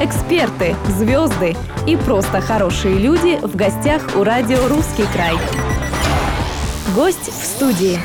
Эксперты, звезды и просто хорошие люди в гостях у радио «Русский край». Гость в студии.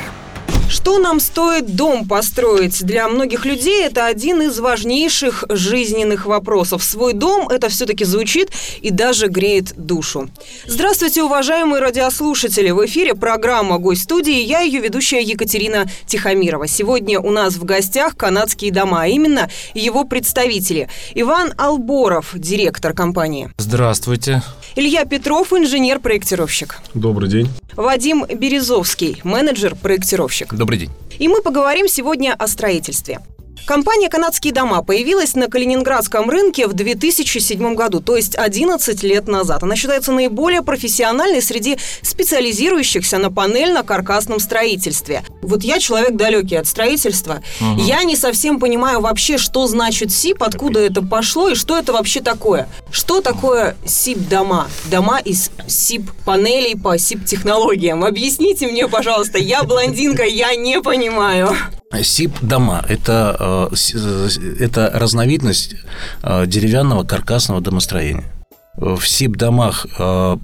Что нам стоит дом построить? Для многих людей это один из важнейших жизненных вопросов. Свой дом — это все-таки звучит и даже греет душу. Здравствуйте, уважаемые радиослушатели! В эфире программа «Гость студии». Я ее ведущая Екатерина Тихомирова. Сегодня у нас в гостях «Канадские дома», а именно его представители. Иван Алборов, директор компании. Здравствуйте. Илья Петров, инженер-проектировщик. Добрый день. Вадим Березовский, менеджер-проектировщик. Добрый день. И мы поговорим сегодня о строительстве. Компания «Канадские дома» появилась на калининградском рынке в 2007 году, то есть 11 лет назад. Она считается наиболее профессиональной среди специализирующихся на панельно-каркасном строительстве. Вот я человек далекий от строительства. Угу. Я не совсем понимаю вообще, что значит СИП, откуда это пошло и что это вообще такое. Что такое СИП-дома? Дома из СИП-панелей по СИП-технологиям. Объясните мне, пожалуйста, я блондинка, я не понимаю. СИП-дома – это разновидность деревянного каркасного домостроения. В СИП-домах, в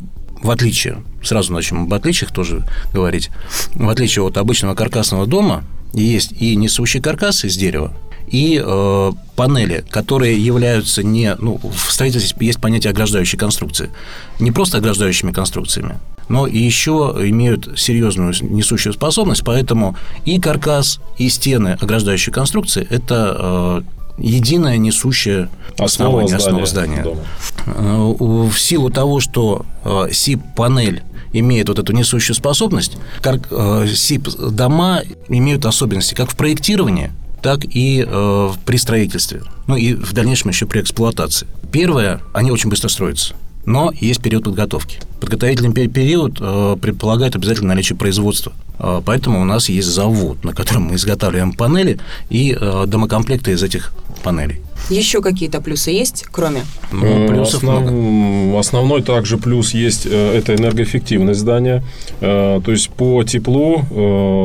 отличие, сразу начнем об отличиях тоже говорить, в отличие от обычного каркасного дома, есть и несущий каркас из дерева, и панели, которые являются не... Ну, в строительстве есть понятие ограждающей конструкции. Не просто ограждающими конструкциями, но и еще имеют серьезную несущую способность, поэтому и каркас, и стены ограждающей конструкции – это единая несущая основание, основа здания. В силу того, что СИП-панель имеет вот эту несущую способность, СИП-дома имеют особенности как в проектировании, так и при строительстве, ну и в дальнейшем еще при эксплуатации. Первое, они очень быстро строятся, но есть период подготовки. Подготовительный период предполагает обязательно наличие производства, поэтому у нас есть завод, на котором мы изготавливаем панели и домокомплекты из этих панелей. Еще какие-то плюсы есть, кроме? Ну, плюсов много. Основной также плюс есть – это энергоэффективность здания. То есть по теплу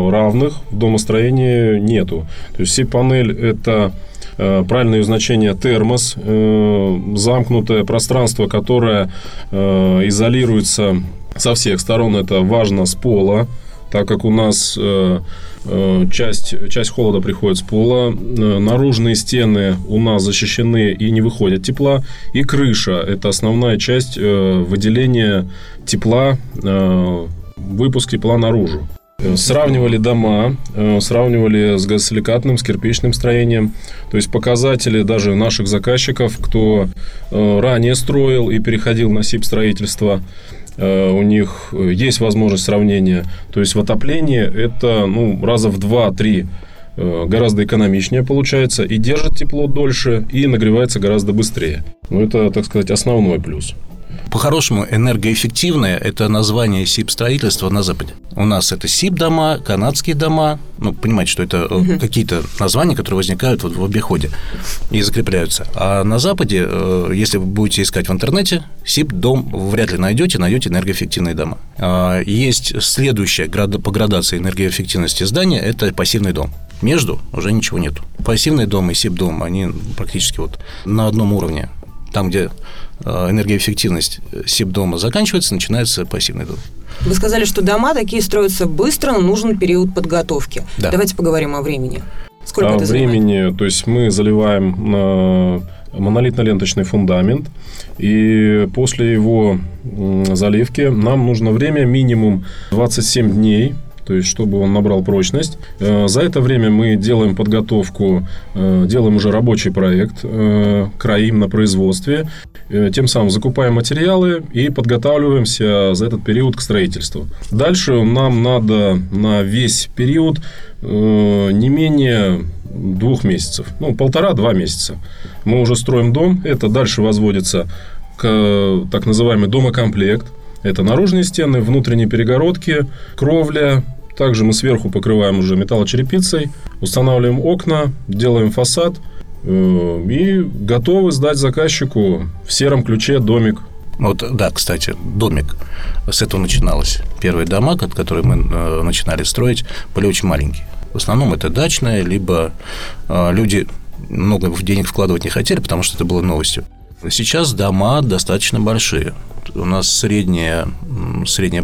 равных в домостроении нету. То есть СИП-панель – это правильное значение термос, замкнутое пространство, которое изолируется со всех сторон. Это важно с пола, так как у нас часть холода приходит с пола, наружные стены у нас защищены и не выходят тепла, и крыша – это основная часть выделения тепла, выпуск тепла наружу. Сравнивали дома, сравнивали с газосиликатным, с кирпичным строением. То есть показатели даже наших заказчиков, кто ранее строил и переходил на СИП-строительство, у них есть возможность сравнения. То есть в отоплении это раза в 2-3 гораздо экономичнее получается, и держит тепло дольше, и нагревается гораздо быстрее. Это, так сказать, основной плюс. По-хорошему, энергоэффективное – это название СИП-строительства на Западе. У нас это СИП-дома, канадские дома. Понимаете, что это какие-то названия, которые возникают в обиходе и закрепляются. А на Западе, если вы будете искать в интернете, СИП-дом вряд ли найдете энергоэффективные дома. Есть следующая по градации энергоэффективности здания – это пассивный дом. Между уже ничего нету. Пассивный дом и СИП-дом, они практически на одном уровне. Там, где энергоэффективность СИП-дома заканчивается, начинается пассивный дом. Вы сказали, что дома такие строятся быстро, но нужен период подготовки. Да. Давайте поговорим о времени. Сколько это занимает? Времени, то есть мы заливаем монолитно-ленточный фундамент, и после его заливки нам нужно время минимум 27 дней, то есть чтобы он набрал прочность. За это время мы делаем подготовку, делаем уже рабочий проект, краим на производстве, тем самым закупаем материалы и подготавливаемся за этот период к строительству. Дальше нам надо на весь период не менее 2 месяцев, 1,5-2 месяца. Мы уже строим дом, это дальше возводится к так называемый домокомплект. Это наружные стены, внутренние перегородки, кровля. Также мы сверху покрываем уже металлочерепицей, устанавливаем окна, делаем фасад и готовы сдать заказчику в сером ключе домик. Да, кстати, домик. С этого начиналось. Первые дома, которые мы начинали строить, были очень маленькие. В основном это дачные, либо люди много денег вкладывать не хотели, потому что это было новостью. Сейчас дома достаточно большие. У нас средняя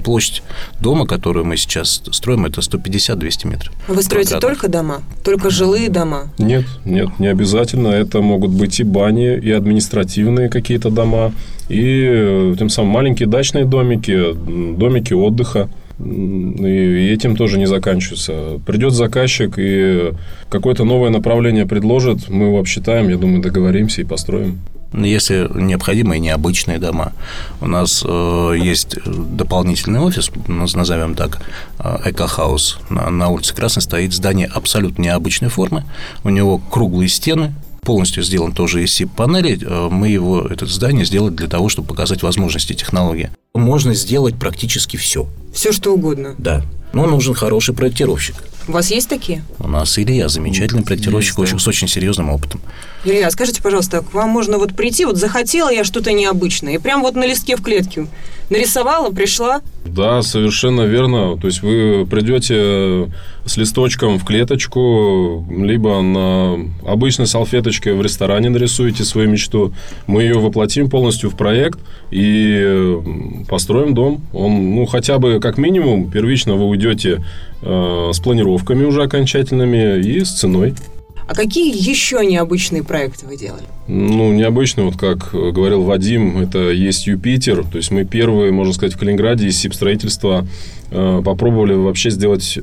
площадь дома, которую мы сейчас строим, это 150-200 метров. Вы строите только дома? Только жилые дома? Нет, не обязательно. Это могут быть и бани, и административные какие-то дома, и тем самым маленькие дачные домики, домики отдыха. И этим тоже не заканчивается. Придет заказчик и какое-то новое направление предложит, мы его обсчитаем, я думаю, договоримся и построим. Если необходимо, и необычные дома. У нас есть дополнительный офис, назовем так, Эко-хаус. На улице Красной стоит здание абсолютно необычной формы. У него круглые стены, полностью сделан тоже из СИП-панелей. Мы его, это здание, сделали для того, чтобы показать возможности технологии. Можно сделать практически все. Все, что угодно? Да. Но нужен хороший проектировщик. У вас есть такие? У нас Илья, замечательный проектировщик, есть, да, с очень серьезным опытом. Илья, скажите, пожалуйста, к вам можно вот прийти, вот захотела я что-то необычное, и прям вот на листке в клетке нарисовала, пришла? Да, совершенно верно. То есть вы придете с листочком в клеточку, либо на обычной салфеточке в ресторане нарисуете свою мечту. Мы ее воплотим полностью в проект и построим дом. Он, хотя бы как минимум, первично вы уйдете с планировками уже окончательными и с ценой. А какие еще необычные проекты вы делали? Необычные, вот как говорил Вадим, это есть Юпитер. То есть мы первые, можно сказать, в Калининграде из сип строительства попробовали вообще сделать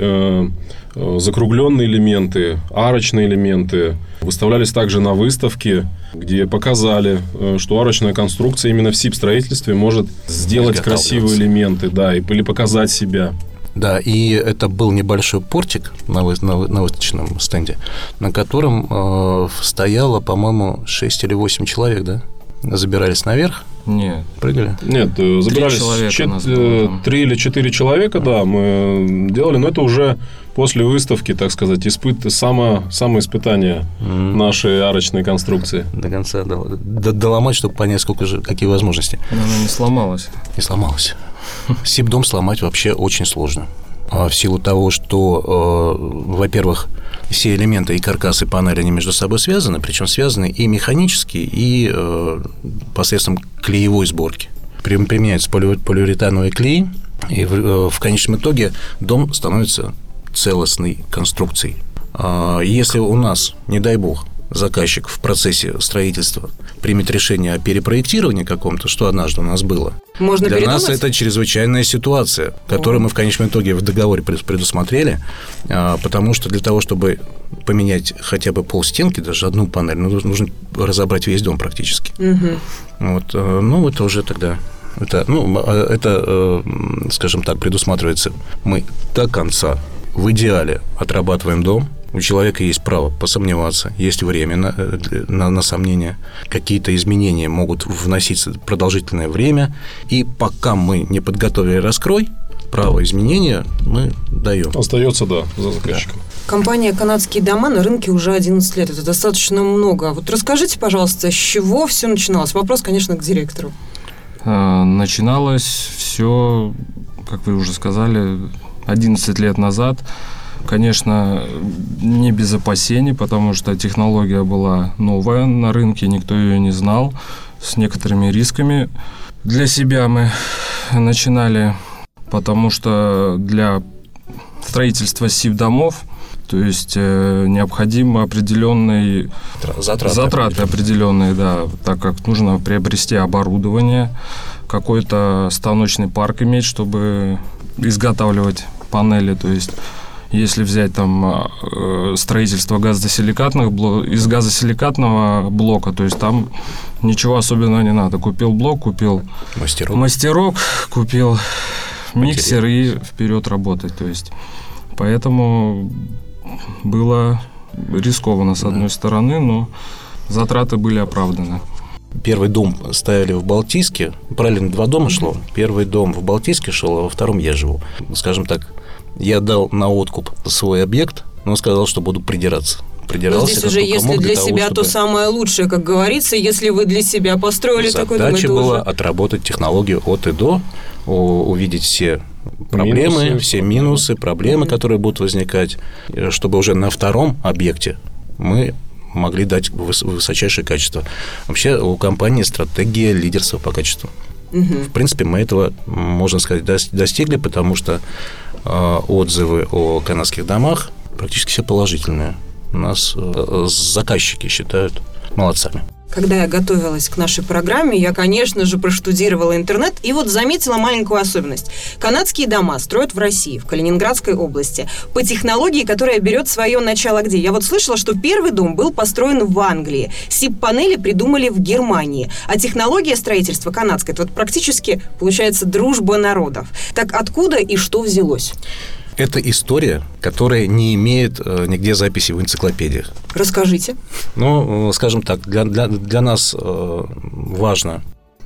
закругленные элементы, арочные элементы. Выставлялись также на выставке, где показали, что арочная конструкция именно в сип строительстве может сделать красивые элементы, да, или показать себя. Да, и это был небольшой портик на выставочном стенде, на котором стояло, по-моему, 6 или 8 человек, да? Забирались наверх? Нет. Прыгали? Нет, забирались 3 или 4 человека, да, мы делали, но это уже после выставки, так сказать, самоиспытание нашей арочной конструкции. До конца доломать, чтобы понять, какие возможности. Она не сломалась. Не сломалась. Сип-дом сломать вообще очень сложно. В силу того, что, во-первых, все элементы и каркас, и панели, они между собой связаны, причем связаны и механически, и посредством клеевой сборки. Применяется полиуретановый клей, и в конечном итоге дом становится целостной конструкцией. Если у нас, не дай бог, заказчик в процессе строительства примет решение о перепроектировании каком-то, что однажды у нас было. Можно для передумать? Нас это чрезвычайная ситуация, которую мы в конечном итоге в договоре предусмотрели, потому что для того, чтобы поменять хотя бы полстенки, даже одну панель, нужно разобрать весь дом практически. Угу. Это уже тогда... Это, скажем так, предусматривается. Мы до конца в идеале отрабатываем дом. У человека есть право посомневаться, есть время на сомнения. Какие-то изменения могут вноситься продолжительное время. И пока мы не подготовили раскрой, право изменения мы даем. Остается, да, за заказчиком. Да. Компания «Канадские дома» на рынке уже 11 лет. Это достаточно много. Вот расскажите, пожалуйста, с чего все начиналось? Вопрос, конечно, к директору. Начиналось все, как вы уже сказали, 11 лет назад. Конечно, не без опасений, потому что технология была новая на рынке, никто ее не знал, с некоторыми рисками. Для себя мы начинали, потому что для строительства сип-домов, то есть необходимо определенные затраты определенные, да, так как нужно приобрести оборудование, какой-то станочный парк иметь, чтобы изготавливать панели, то есть... Если взять там строительство из газосиликатного блока, то есть там ничего особенного не надо. Купил блок, купил мастерок, купил миксер и вперед работать. То есть, поэтому было рискованно с одной стороны, но затраты были оправданы. Первый дом ставили в Балтийске, правильно, два дома шло. Первый дом в Балтийске шел, а во втором я живу. Скажем так, я дал на откуп свой объект, но сказал, что буду придираться. Здесь уже если для себя, то самое лучшее, как говорится. Если вы для себя построили такой дом, это уже... Задача была отработать технологию от и до, увидеть все проблемы, все минусы, проблемы, которые будут возникать, чтобы уже на втором объекте мы могли дать высочайшее качество. Вообще у компании стратегия лидерства по качеству. В принципе, мы этого, можно сказать, достигли, потому что отзывы о канадских домах практически все положительные. Нас заказчики считают молодцами. Когда я готовилась к нашей программе, я, конечно же, проштудировала интернет и вот заметила маленькую особенность. Канадские дома строят в России, в Калининградской области, по технологии, которая берет свое начало где? Я вот слышала, что первый дом был построен в Англии, СИП-панели придумали в Германии, а технология строительства канадская, это вот практически, получается, дружба народов. Так откуда и что взялось? Это история, которая не имеет нигде записи в энциклопедиях. Расскажите. Ну, скажем так, для нас важно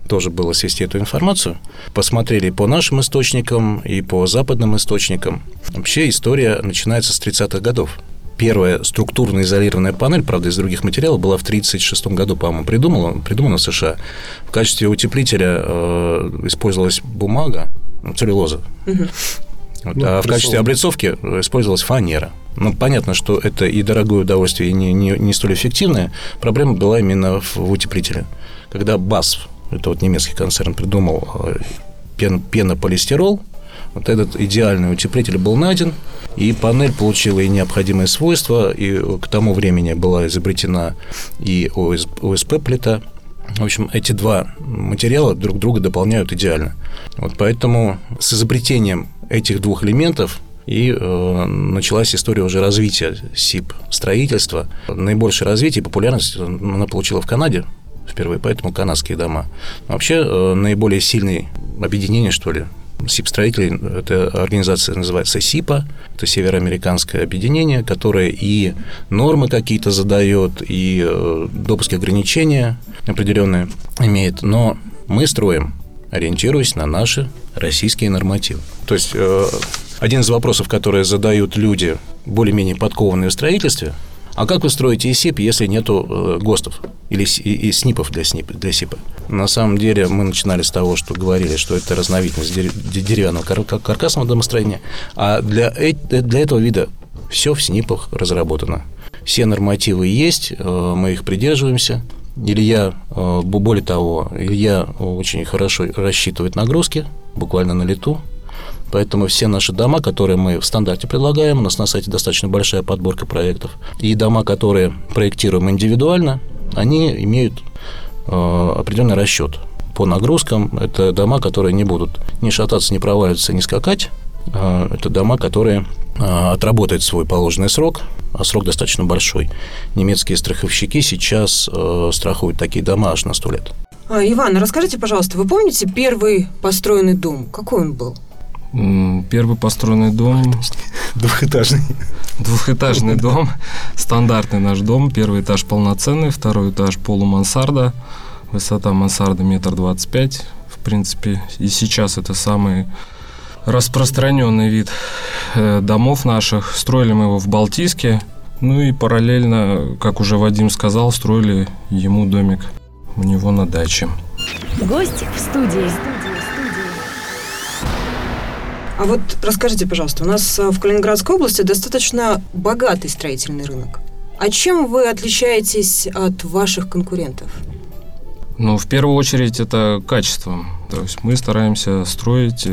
тоже было свести эту информацию. Посмотрели по нашим источникам и по западным источникам. Вообще история начинается с 30-х годов. Первая структурно изолированная панель, правда, из других материалов, была в 1936 году, по-моему, придумана в США. В качестве утеплителя использовалась бумага, целлюлоза. А в качестве облицовки использовалась фанера. Ну, понятно, что это и дорогое удовольствие, и не столь эффективное. Проблема была именно в утеплителе. Когда BASF, это вот немецкий концерн, придумал пенополистирол, вот этот идеальный утеплитель был найден, и панель получила и необходимые свойства, и к тому времени была изобретена и ОСП-плита. В общем, эти два материала друг друга дополняют идеально. Вот поэтому с изобретением этих двух элементов и началась история уже развития СИП строительства. Наибольшее развитие и популярность она получила в Канаде впервые, поэтому канадские дома. Вообще наиболее сильное объединение, что ли, СИП-строителей, эта организация называется СИПА, это североамериканское объединение, которое и нормы какие-то задает, и допуски ограничения определенные имеет, но мы строим, ориентируясь на наши российские нормативы. То есть один из вопросов, которые задают люди, более-менее подкованные в строительстве, а как вы строите СИП, если нету ГОСТов или СНИПов для СИПа? На самом деле мы начинали с того, что говорили, что это разновидность деревянного каркасного домостроения, а для этого вида все в СНИПах разработано. Все нормативы есть, мы их придерживаемся. Илья, более того, Илья очень хорошо рассчитывает нагрузки, буквально на лету. Поэтому все наши дома, которые мы в стандарте предлагаем, у нас на сайте достаточно большая подборка проектов, и дома, которые проектируем индивидуально, они имеют определенный расчет по нагрузкам. Это дома, которые не будут ни шататься, ни проваливаться, ни скакать. Это дома, которые отработают свой положенный срок, а срок достаточно большой. Немецкие страховщики сейчас страхуют такие дома аж на 100 лет. Иван, расскажите, пожалуйста, вы помните первый построенный дом? Какой он был? Первый построенный дом... Двухэтажный. Двухэтажный дом. Стандартный наш дом. Первый этаж полноценный, второй этаж полумансарда. Высота мансарды 1,25 метра. В принципе, и сейчас это самый распространенный вид домов наших. Строили мы его в Балтийске. Ну и параллельно, как уже Вадим сказал, строили ему домик у него на даче. Гость в студии. А вот расскажите, пожалуйста, у нас в Калининградской области достаточно богатый строительный рынок. А чем вы отличаетесь от ваших конкурентов? Ну, в первую очередь, это качеством. То есть мы стараемся строить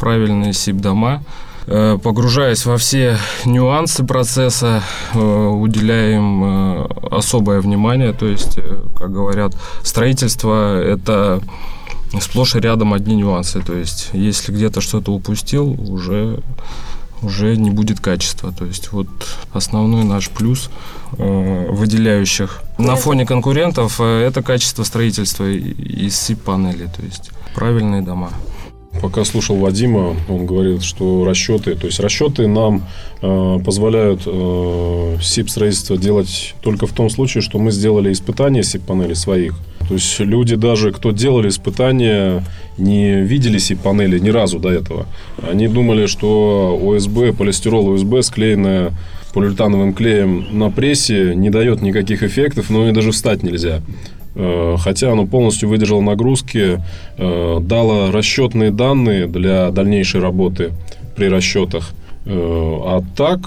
правильные СИП-дома, погружаясь во все нюансы процесса, уделяем особое внимание. То есть, как говорят, строительство – это... сплошь и рядом одни нюансы. То есть, если где-то что-то упустил, уже не будет качества. То есть, вот основной наш плюс выделяющих на фоне конкурентов это качество строительства из СИП-панелей, то есть правильные дома. Пока слушал Вадима, он говорил, что расчеты нам позволяют СИП-строительство делать только в том случае, что мы сделали испытания СИП-панелей своих. То есть люди даже, кто делали испытания, не видели СИП-панели ни разу до этого. Они думали, что ОСБ, полистирол ОСБ, склеенная полиуретановым клеем на прессе, не дает никаких эффектов, но и даже встать нельзя. Хотя оно полностью выдержало нагрузки, дало расчетные данные для дальнейшей работы при расчетах. А так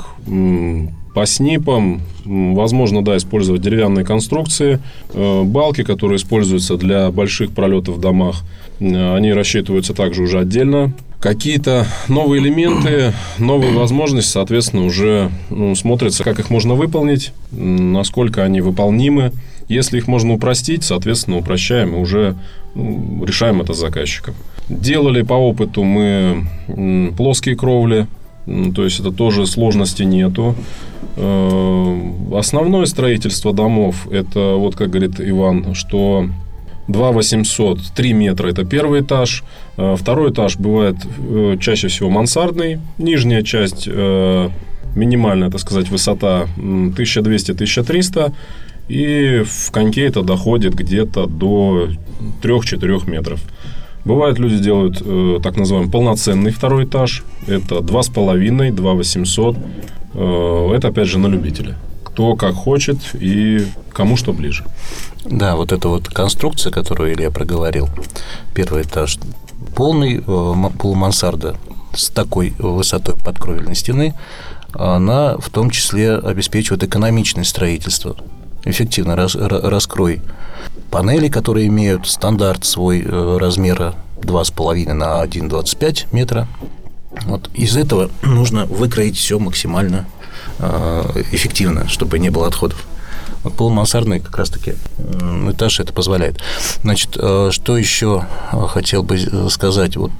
По СНИПам возможно, да, использовать деревянные конструкции, балки, которые используются для больших пролетов в домах, они рассчитываются также уже отдельно. Какие-то новые элементы, новые возможности, соответственно, уже смотрится, как их можно выполнить, насколько они выполнимы. Если их можно упростить, соответственно, упрощаем и уже решаем это с заказчиком. Делали по опыту мы плоские кровли, то есть это тоже сложности нету. Основное строительство домов, это вот как говорит Иван, что 2800, 3 метра это первый этаж. Второй этаж бывает чаще всего мансардный. Нижняя часть, минимальная, так сказать, высота 1200-1300. И в коньке это доходит где-то до 3-4 метров. Бывает, люди делают так называемый полноценный второй этаж. Это 2,5, 2800. Это, опять же, на любителя. Кто как хочет и кому что ближе. Да, вот эта вот конструкция, которую Илья проговорил, первый этаж, полумансарда с такой высотой подкровельной стены, она в том числе обеспечивает экономичное строительство. Эффективный раскрой панелей, которые имеют стандарт свой размера 2,5 на 1,25 метра. Вот из этого нужно выкроить все максимально эффективно, чтобы не было отходов. Вот полумансардный как раз-таки этаж это позволяет. Значит, что еще хотел бы сказать? Вот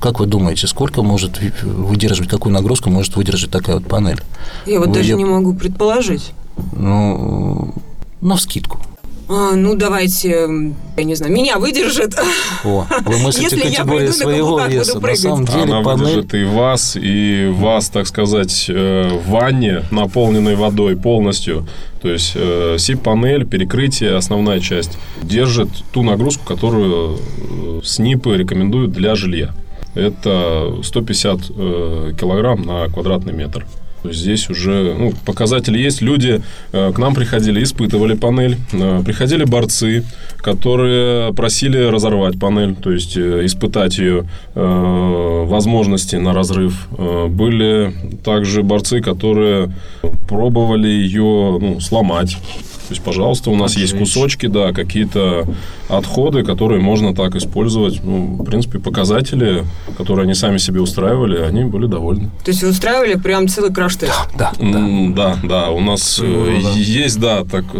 как вы думаете, сколько может выдерживать, какую нагрузку может выдержать такая вот панель? Я вот даже не могу предположить. Ну, навскидку. Ну, давайте, я не знаю, меня выдержит. О, вы мыслите категорию своего веса. На самом деле она панель... выдержит и вас, так сказать, в ванне, наполненной водой полностью. То есть, СИП-панель, перекрытие, основная часть, держит ту нагрузку, которую СНИПы рекомендуют для жилья. Это 150 килограмм на квадратный метр. Здесь уже показатели есть. Люди к нам приходили, испытывали панель. Приходили борцы, которые просили разорвать панель, то есть испытать ее возможности на разрыв. Были также борцы, которые пробовали ее сломать. То есть, пожалуйста, у нас есть кусочки, да, какие-то отходы, которые можно так использовать. В принципе, показатели, которые они сами себе устраивали, они были довольны. То есть, вы устраивали прям целый краш-тест? Да. У нас есть,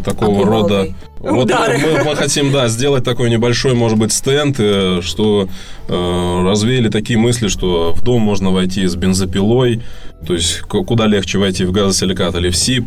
такого рода... Вот мы хотим, сделать такой небольшой, может быть, стенд, что развеяли такие мысли, что в дом можно войти с бензопилой, то есть куда легче войти, в газосиликат или в СИП,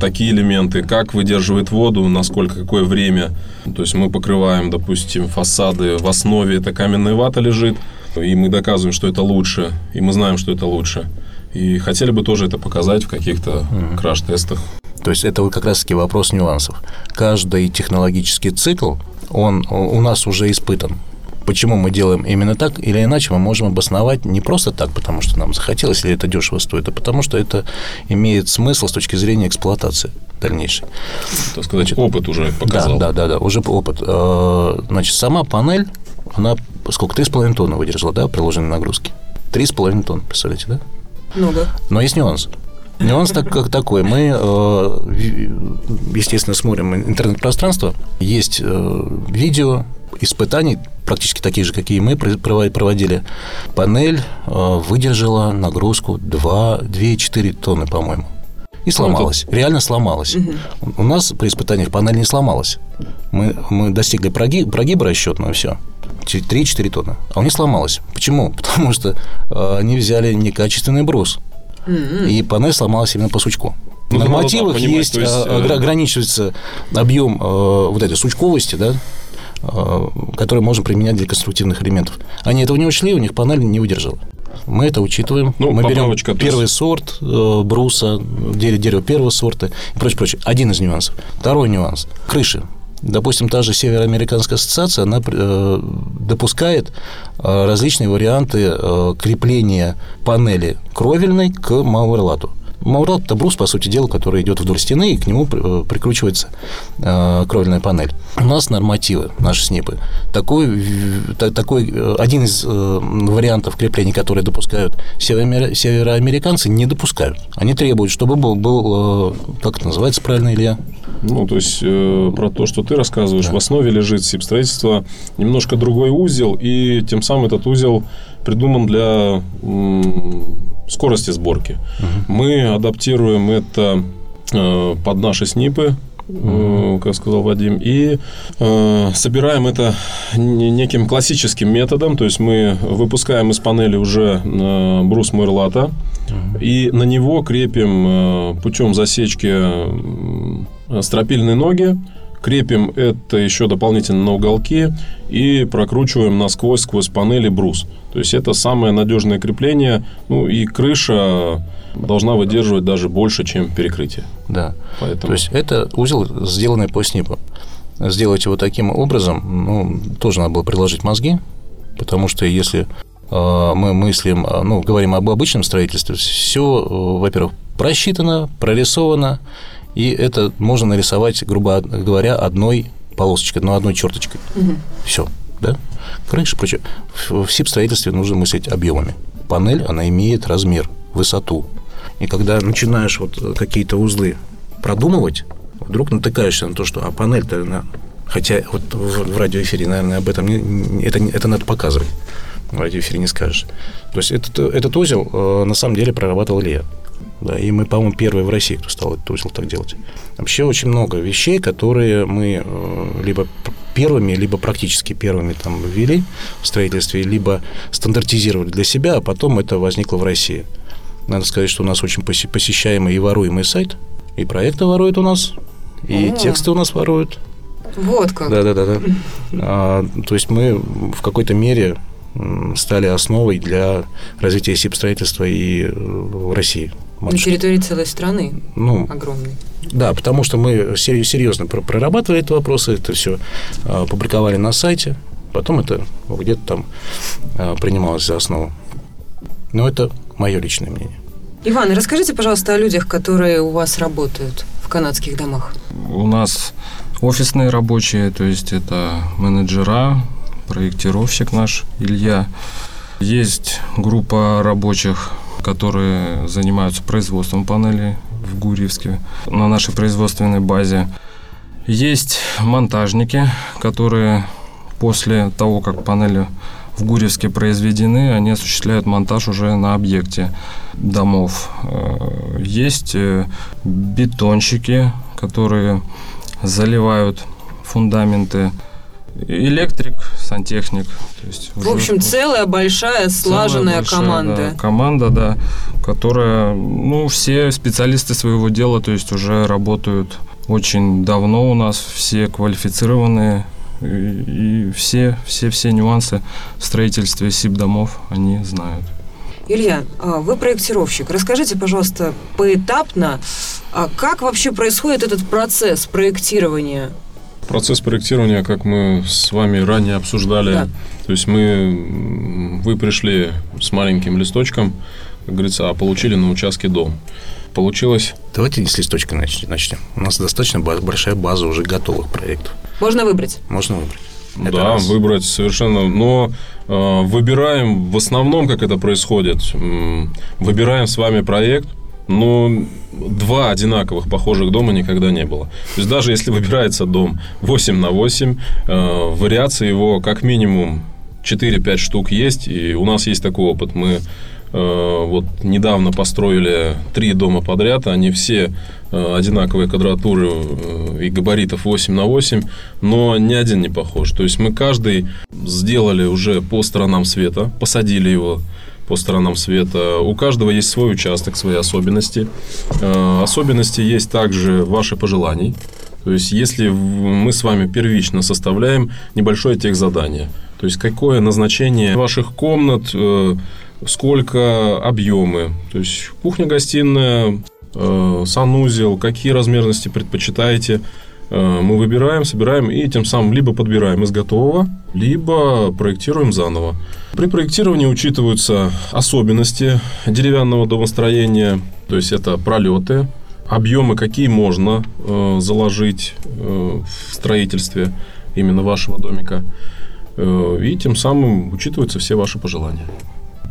такие элементы, как выдерживает воду, насколько, какое время. То есть мы покрываем, допустим, фасады, в основе это каменная вата лежит, и мы доказываем, что это лучше, и мы знаем, что это лучше. И хотели бы тоже это показать в каких-то краш-тестах. То есть это как раз-таки вопрос нюансов. Каждый технологический цикл, он у нас уже испытан. Почему мы делаем именно так или иначе, мы можем обосновать не просто так, потому что нам захотелось, или это дешево стоит, а потому что это имеет смысл с точки зрения эксплуатации дальнейшей. Так сказать, опыт уже показал. Да, уже опыт. Значит, сама панель, она сколько? 3,5 тонны выдержала, приложенной нагрузки? 3,5 тонн, представляете, да? Много. Но есть нюанс. Нюанс как такой. Мы, естественно, смотрим интернет-пространство. Есть видео испытаний, практически такие же, какие мы проводили. Панель выдержала нагрузку 2,4 тонны, по-моему. И сломалась. Реально сломалась. У нас при испытаниях панель не сломалась. Мы достигли прогиба расчетного, все. 3-4 тонны. А у них сломалась. Почему? Потому что они взяли некачественный брус. И панель сломалась именно по сучку. В нормативах есть, ограничивается объем вот этой сучковости, который можно применять для конструктивных элементов. Они этого не учли, у них панель не выдержала. Мы это учитываем. Мы берем первый сорт бруса, дерево первого сорта и прочее. Один из нюансов. Второй нюанс. Крыши. Допустим, та же Североамериканская ассоциация, она допускает различные варианты крепления панели кровельной к мауэрлату. Маурал – это брус, по сути дела, который идет вдоль стены, и к нему прикручивается кровельная панель. У нас нормативы, наши СНИПы. Такой один из вариантов крепления, который допускают североамериканцы, не допускают. Они требуют, чтобы был как это называется правильно, Илья? Ну, то есть, про то, что ты рассказываешь, да. В основе лежит сип строительства немножко другой узел, и тем самым этот узел придуман для скорости сборки. Мы адаптируем это под наши СНИПы, как сказал Вадим, и собираем это неким классическим методом. То есть мы выпускаем из панели уже брус муэрлата и на него крепим путем засечки стропильные ноги. Крепим это еще дополнительно на уголки и прокручиваем насквозь, сквозь панели брус. То есть, это самое надежное крепление. Ну, и крыша должна выдерживать даже больше, чем перекрытие. Да. Поэтому... То есть, это узел, сделанный по СНИПу. Сделать его таким образом, ну, тоже надо было приложить мозги, потому что если мы мыслим, ну, говорим об обычном строительстве, все, во-первых, просчитано, прорисовано. И это можно нарисовать, грубо говоря, одной полосочкой, но одной черточкой. Все, да? Крыша, прочее. В СИП-строительстве нужно мыслить объемами. Панель, она имеет размер, высоту. И когда начинаешь вот какие-то узлы продумывать, вдруг натыкаешься на то, что а панель-то, она... хотя вот в радиоэфире, наверное, об этом это надо показывать. В радиоэфире не скажешь. То есть этот узел на самом деле прорабатывал Илья. Да, и мы, по-моему, первые в России, кто стал этот узел так делать. Вообще очень много вещей, которые мы либо первыми, либо практически первыми там ввели в строительстве, либо стандартизировали для себя, а потом это возникло в России. Надо сказать, что у нас очень посещаемый и воруемый сайт, и проекты воруют у нас, и тексты у нас воруют. Вот как. Да. То есть мы в какой-то мере... стали основой для развития СИП-строительства и в России. На территории целой страны, огромной. Да, потому что мы серьезно прорабатывали эти вопросы, это все публиковали на сайте, потом это где-то там принималось за основу. Но это мое личное мнение. Иван, расскажите, пожалуйста, о людях, которые у вас работают в канадских домах. У нас офисные рабочие, то есть это менеджера, проектировщик наш Илья. Есть группа рабочих, которые занимаются производством панелей в Гурьевске, на нашей производственной базе. Есть монтажники, которые после того, как панели в Гурьевске произведены, они осуществляют монтаж уже на объекте домов. Есть бетонщики, которые заливают фундаменты, электрик, сантехник. То есть в общем, целая большая команда. Да, команда, да, которая, все специалисты своего дела, то есть уже работают очень давно у нас, все квалифицированные, и все нюансы в строительстве СИП-домов они знают. Илья, вы проектировщик. Расскажите, пожалуйста, поэтапно, как вообще происходит этот процесс проектирования? Процесс проектирования, как мы с вами ранее обсуждали, да. То есть вы пришли с маленьким листочком, как говорится, а получили на участке дом. Получилось... Давайте не с листочка начнем. У нас достаточно большая база уже готовых проектов. Можно выбрать? Можно выбрать. Это да, раз. Выбрать совершенно. Но выбираем в основном, как это происходит. Выбираем с вами проект. Но два одинаковых похожих дома никогда не было. То есть даже если выбирается дом 8x8, вариации его как минимум 4-5 штук есть. И у нас есть такой опыт. Мы вот недавно построили 3 дома подряд. Они все одинаковые квадратуры и габаритов 8x8, но ни один не похож. То есть мы каждый сделали уже по сторонам света, посадили его по сторонам света. У каждого есть свой участок, свои особенности. Особенности есть также ваши пожелания. То есть, если мы с вами первично составляем небольшое техзадание, то есть, какое назначение ваших комнат, сколько объемы, то есть, кухня-гостиная, санузел, какие размерности предпочитаете, мы выбираем, собираем и тем самым либо подбираем из готового, либо проектируем заново. При проектировании учитываются особенности деревянного домостроения, То есть это пролеты, объемы, какие можно заложить в строительстве именно вашего домика. И тем самым учитываются все ваши пожелания.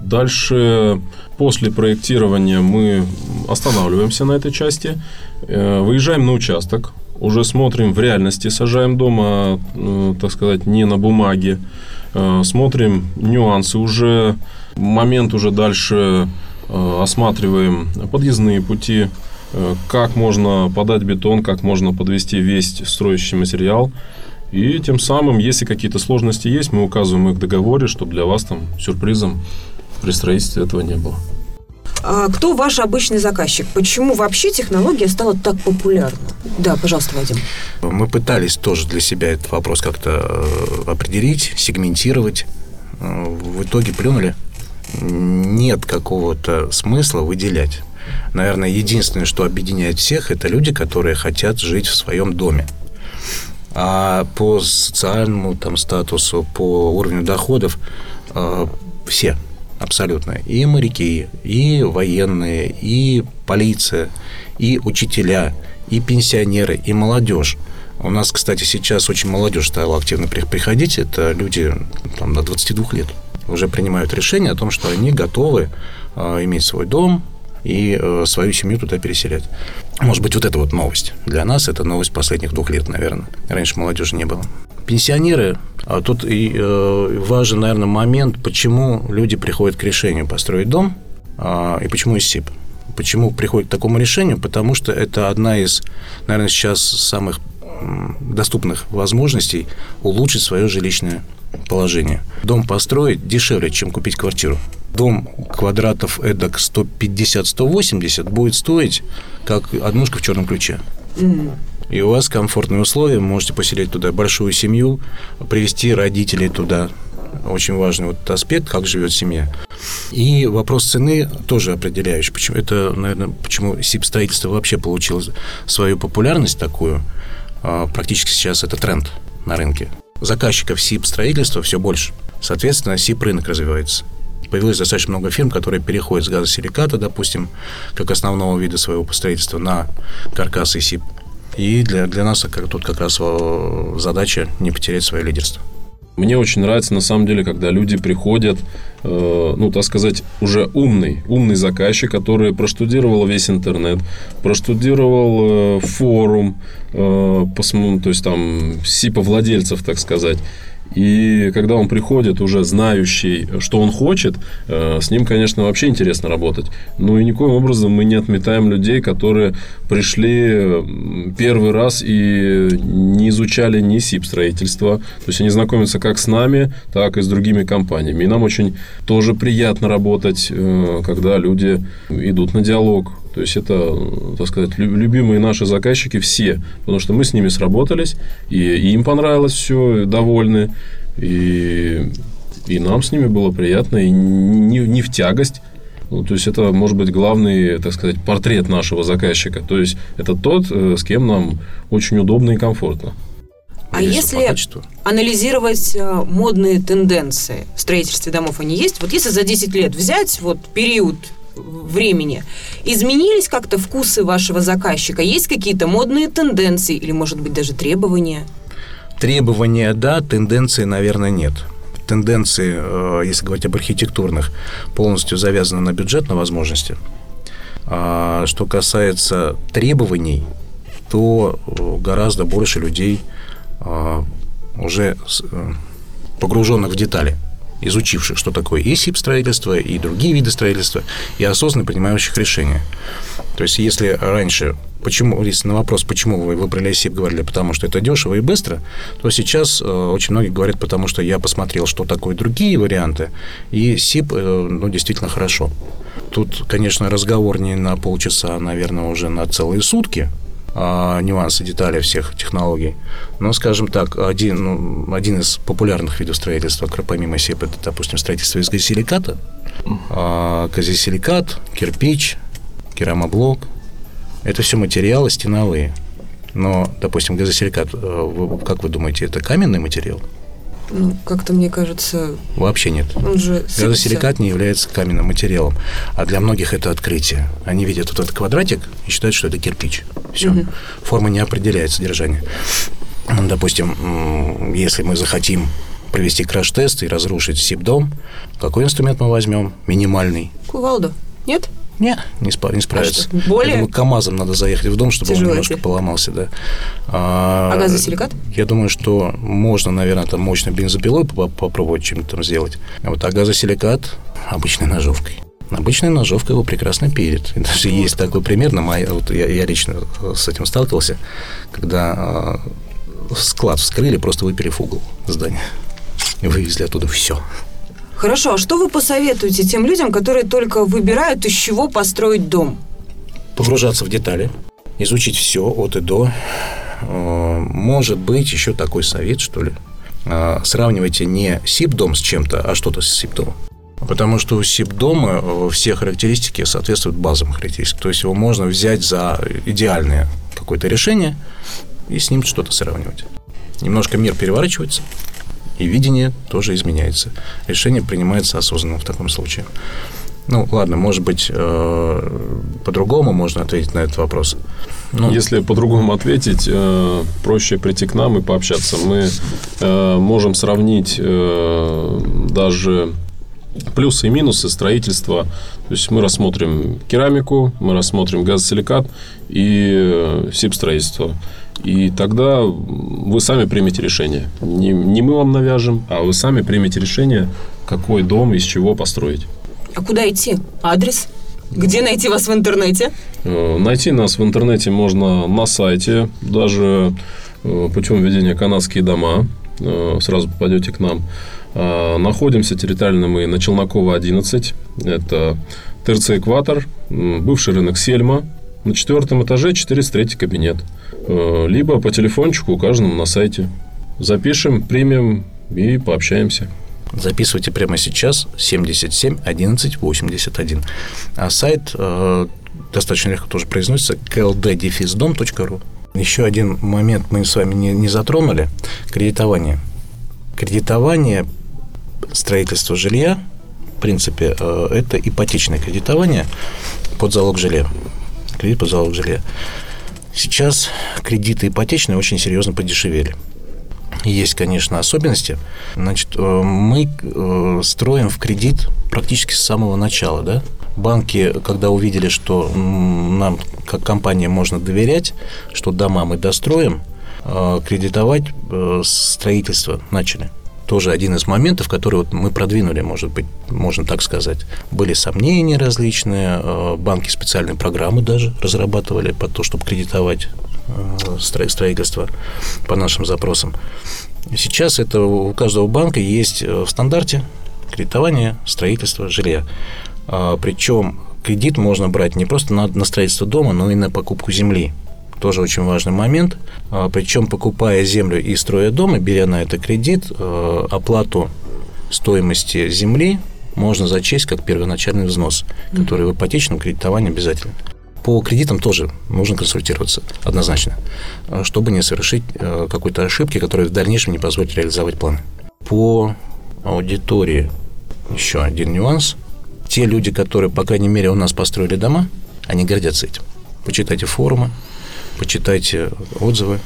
Дальше, после проектирования, мы останавливаемся на этой части, выезжаем на участок, уже смотрим в реальности, сажаем дома, так сказать, не на бумаге, смотрим нюансы уже, момент уже дальше осматриваем подъездные пути, как можно подать бетон, как можно подвести весь строящий материал. И тем самым, если какие-то сложности есть, мы указываем их в договоре, чтобы для вас там сюрпризом при строительстве этого не было. А кто ваш обычный заказчик? Почему вообще технология стала так популярна? Да, пожалуйста, Вадим. Мы пытались тоже для себя этот вопрос как-то определить, сегментировать. В итоге плюнули. Нет какого-то смысла выделять. Наверное, единственное, что объединяет всех, это люди, которые хотят жить в своем доме. А по социальному там статусу, по уровню доходов все абсолютно. И моряки, и военные, и полиция, и учителя, и пенсионеры, и молодежь. У нас, кстати, сейчас очень молодежь стала активно приходить. Это люди там, до 22 лет уже принимают решение о том, что они готовы иметь свой дом и свою семью туда переселять. Может быть, вот это вот новость. Для нас это новость последних 2 лет, наверное. Раньше молодежи не было. Пенсионеры. А тут и важен, наверное, момент, почему люди приходят к решению построить дом и почему из СИП. Почему приходят к такому решению? Потому что это одна из, наверное, сейчас самых доступных возможностей улучшить свое жилищное положение. Дом построить дешевле, чем купить квартиру. Дом квадратов эдак 150-180 будет стоить, как однушка в черном ключе. И у вас комфортные условия, можете поселить туда большую семью, привести родителей туда. Очень важный вот аспект, как живет семья. И вопрос цены тоже определяющий. Почему, это, наверное, почему сип-строительство вообще получило свою популярность такую. Практически сейчас это тренд на рынке. Заказчиков СИП-строительства все больше. Соответственно, СИП-рынок развивается. Появилось достаточно много фирм, которые переходят с газосиликата, допустим, как основного вида своего строительства на каркасы СИП. И для нас тут как раз задача не потерять свое лидерство. Мне очень нравится, на самом деле, когда люди приходят, так сказать, уже умный заказчик, который проштудировал весь интернет, проштудировал форум, то есть там СИПа-владельцев, так сказать. И когда он приходит уже знающий, что он хочет, с ним, конечно, вообще интересно работать. Ну и никоим образом мы не отметаем людей, которые пришли первый раз и не изучали ни СИП-строительства. То есть они знакомятся как с нами, так и с другими компаниями. И нам очень тоже приятно работать, когда люди идут на диалог. То есть это, так сказать, любимые наши заказчики все, потому что мы с ними сработались, и им понравилось все, довольны, и нам с ними было приятно, и не в тягость. Ну, то есть это, может быть, главный, так сказать, портрет нашего заказчика. То есть это тот, с кем нам очень удобно и комфортно. А если анализировать модные тенденции в строительстве домов, они есть? Вот если за 10 лет взять вот период времени. Изменились как-то вкусы вашего заказчика? Есть какие-то модные тенденции или, может быть, даже требования? Требования, да, тенденции, наверное, нет. Тенденции, если говорить об архитектурных, полностью завязаны на бюджет, на возможности. Что касается требований, то гораздо больше людей уже погруженных в детали, изучивших, что такое и СИП-строительство, и другие виды строительства, и осознанно принимающих решения. То есть, если раньше, если на вопрос, почему вы выбрали СИП, говорили, потому что это дешево и быстро, то сейчас очень многие говорят, потому что я посмотрел, что такое другие варианты, и СИП, действительно хорошо. Тут, конечно, разговор не на полчаса, а, наверное, уже на целые сутки, нюансы, детали всех технологий. Но, скажем так, один из популярных видов строительства, помимо СИП, это, допустим, строительство из газосиликата. Газосиликат, кирпич, керамоблок. Это все материалы стеновые. Но, допустим, газосиликат, как вы думаете, это каменный материал? Ну, как-то мне кажется... Вообще нет. Он же газосиликат не является каменным материалом. А для многих это открытие. Они видят вот этот квадратик и считают, что это кирпич. Все. Угу. Форма не определяет содержание. Допустим, если мы захотим провести краш-тест и разрушить СИП-дом, какой инструмент мы возьмем? Минимальный. Кувалду? Нет? Нет, не справится. А более? Я думаю, КАМАЗом надо заехать в дом, чтобы тяжелый он немножко поломался. Да. А газосиликат? Я думаю, что можно, наверное, там мощной бензопилой попробовать чем-то там сделать. А газосиликат обычной ножовкой. Обычная ножовка его прекрасно пилит. И даже вот есть такой пример. Вот я лично с этим сталкивался, когда склад вскрыли, просто выпилив угол здания. И вывезли оттуда все. Хорошо, а что вы посоветуете тем людям, которые только выбирают, из чего построить дом? Погружаться в детали, изучить все от и до. Может быть, еще такой совет, что ли. Сравнивайте не СИП-дом с чем-то, а что-то с СИП-домом. Потому что у СИП-дома все характеристики соответствуют базовым характеристикам. То есть его можно взять за идеальное какое-то решение и с ним что-то сравнивать. Немножко мир переворачивается. И видение тоже изменяется. Решение принимается осознанно в таком случае. Ну, ладно, может быть, по-другому можно ответить на этот вопрос. Но... Если по-другому ответить, проще прийти к нам и пообщаться. Мы можем сравнить даже плюсы и минусы строительства. То есть мы рассмотрим керамику, мы рассмотрим газосиликат и СИП-строительство. И тогда вы сами примете решение. Не мы вам навяжем, а вы сами примете решение, какой дом из чего построить. А куда идти? Адрес? Где найти вас в интернете? Найти нас в интернете можно на сайте, даже путем введения «Канадские дома». Сразу попадете к нам. Находимся территориально мы на Челнокова, 11. Это ТРЦ «Экватор», бывший рынок «Сельма». На 4 этаже 403 кабинет. Либо по телефончику указанному на сайте. Запишем, примем и пообщаемся. Записывайте прямо сейчас 77 11 81. А сайт достаточно легко тоже произносится klddefizdom.ru. Еще один момент мы с вами не затронули. Кредитование. Кредитование строительства жилья, в принципе, это ипотечное кредитование под залог жилья. Кредит под залог жилья. Сейчас кредиты ипотечные очень серьезно подешевели. Есть, конечно, особенности. Значит, мы строим в кредит практически с самого начала. Да? Банки, когда увидели, что нам, как компания, можно доверять, что дома мы достроим, кредитовать строительство начали. Тоже один из моментов, который вот мы продвинули, может быть, можно так сказать. Были сомнения различные, банки специальные программы даже разрабатывали под то, чтобы кредитовать строительство по нашим запросам. Сейчас это у каждого банка есть в стандарте кредитование строительства жилья. Причем кредит можно брать не просто на строительство дома, но и на покупку земли. Тоже очень важный момент. Причем, покупая землю и строя дом, и беря на это кредит, оплату стоимости земли можно зачесть как первоначальный взнос, который в ипотечном кредитовании обязателен. По кредитам тоже нужно консультироваться однозначно, чтобы не совершить какой-то ошибки, которая в дальнейшем не позволит реализовать планы. По аудитории еще один нюанс. Те люди, которые, по крайней мере, у нас построили дома, они гордятся этим. Почитайте форумы, почитайте отзывы.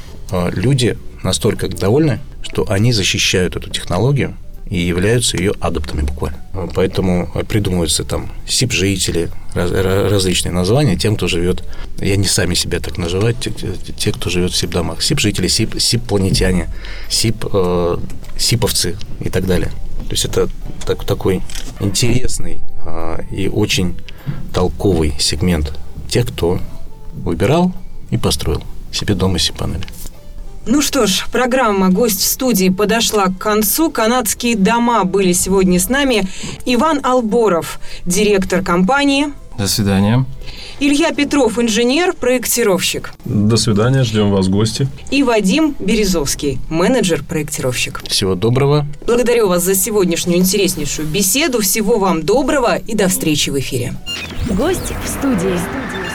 Люди настолько довольны, что они защищают эту технологию и являются ее адептами буквально. Поэтому придумываются там СИП-жители, различные названия тем, кто живет. Я не сами себя так называю, те, кто живет в СИП-домах. СИП-жители, СИП-планетяне, СИПовцы и так далее. То есть это такой интересный и очень толковый сегмент тех, кто выбирал и построил себе дом из СИП-панели. Ну что ж, программа «Гость в студии» подошла к концу. «Канадские дома» были сегодня с нами. Иван Алборов, директор компании. До свидания. Илья Петров, инженер, проектировщик. До свидания, ждем вас в гости. И Вадим Березовский, менеджер-проектировщик. Всего доброго. Благодарю вас за сегодняшнюю интереснейшую беседу. Всего вам доброго и до встречи в эфире. «Гость в студии».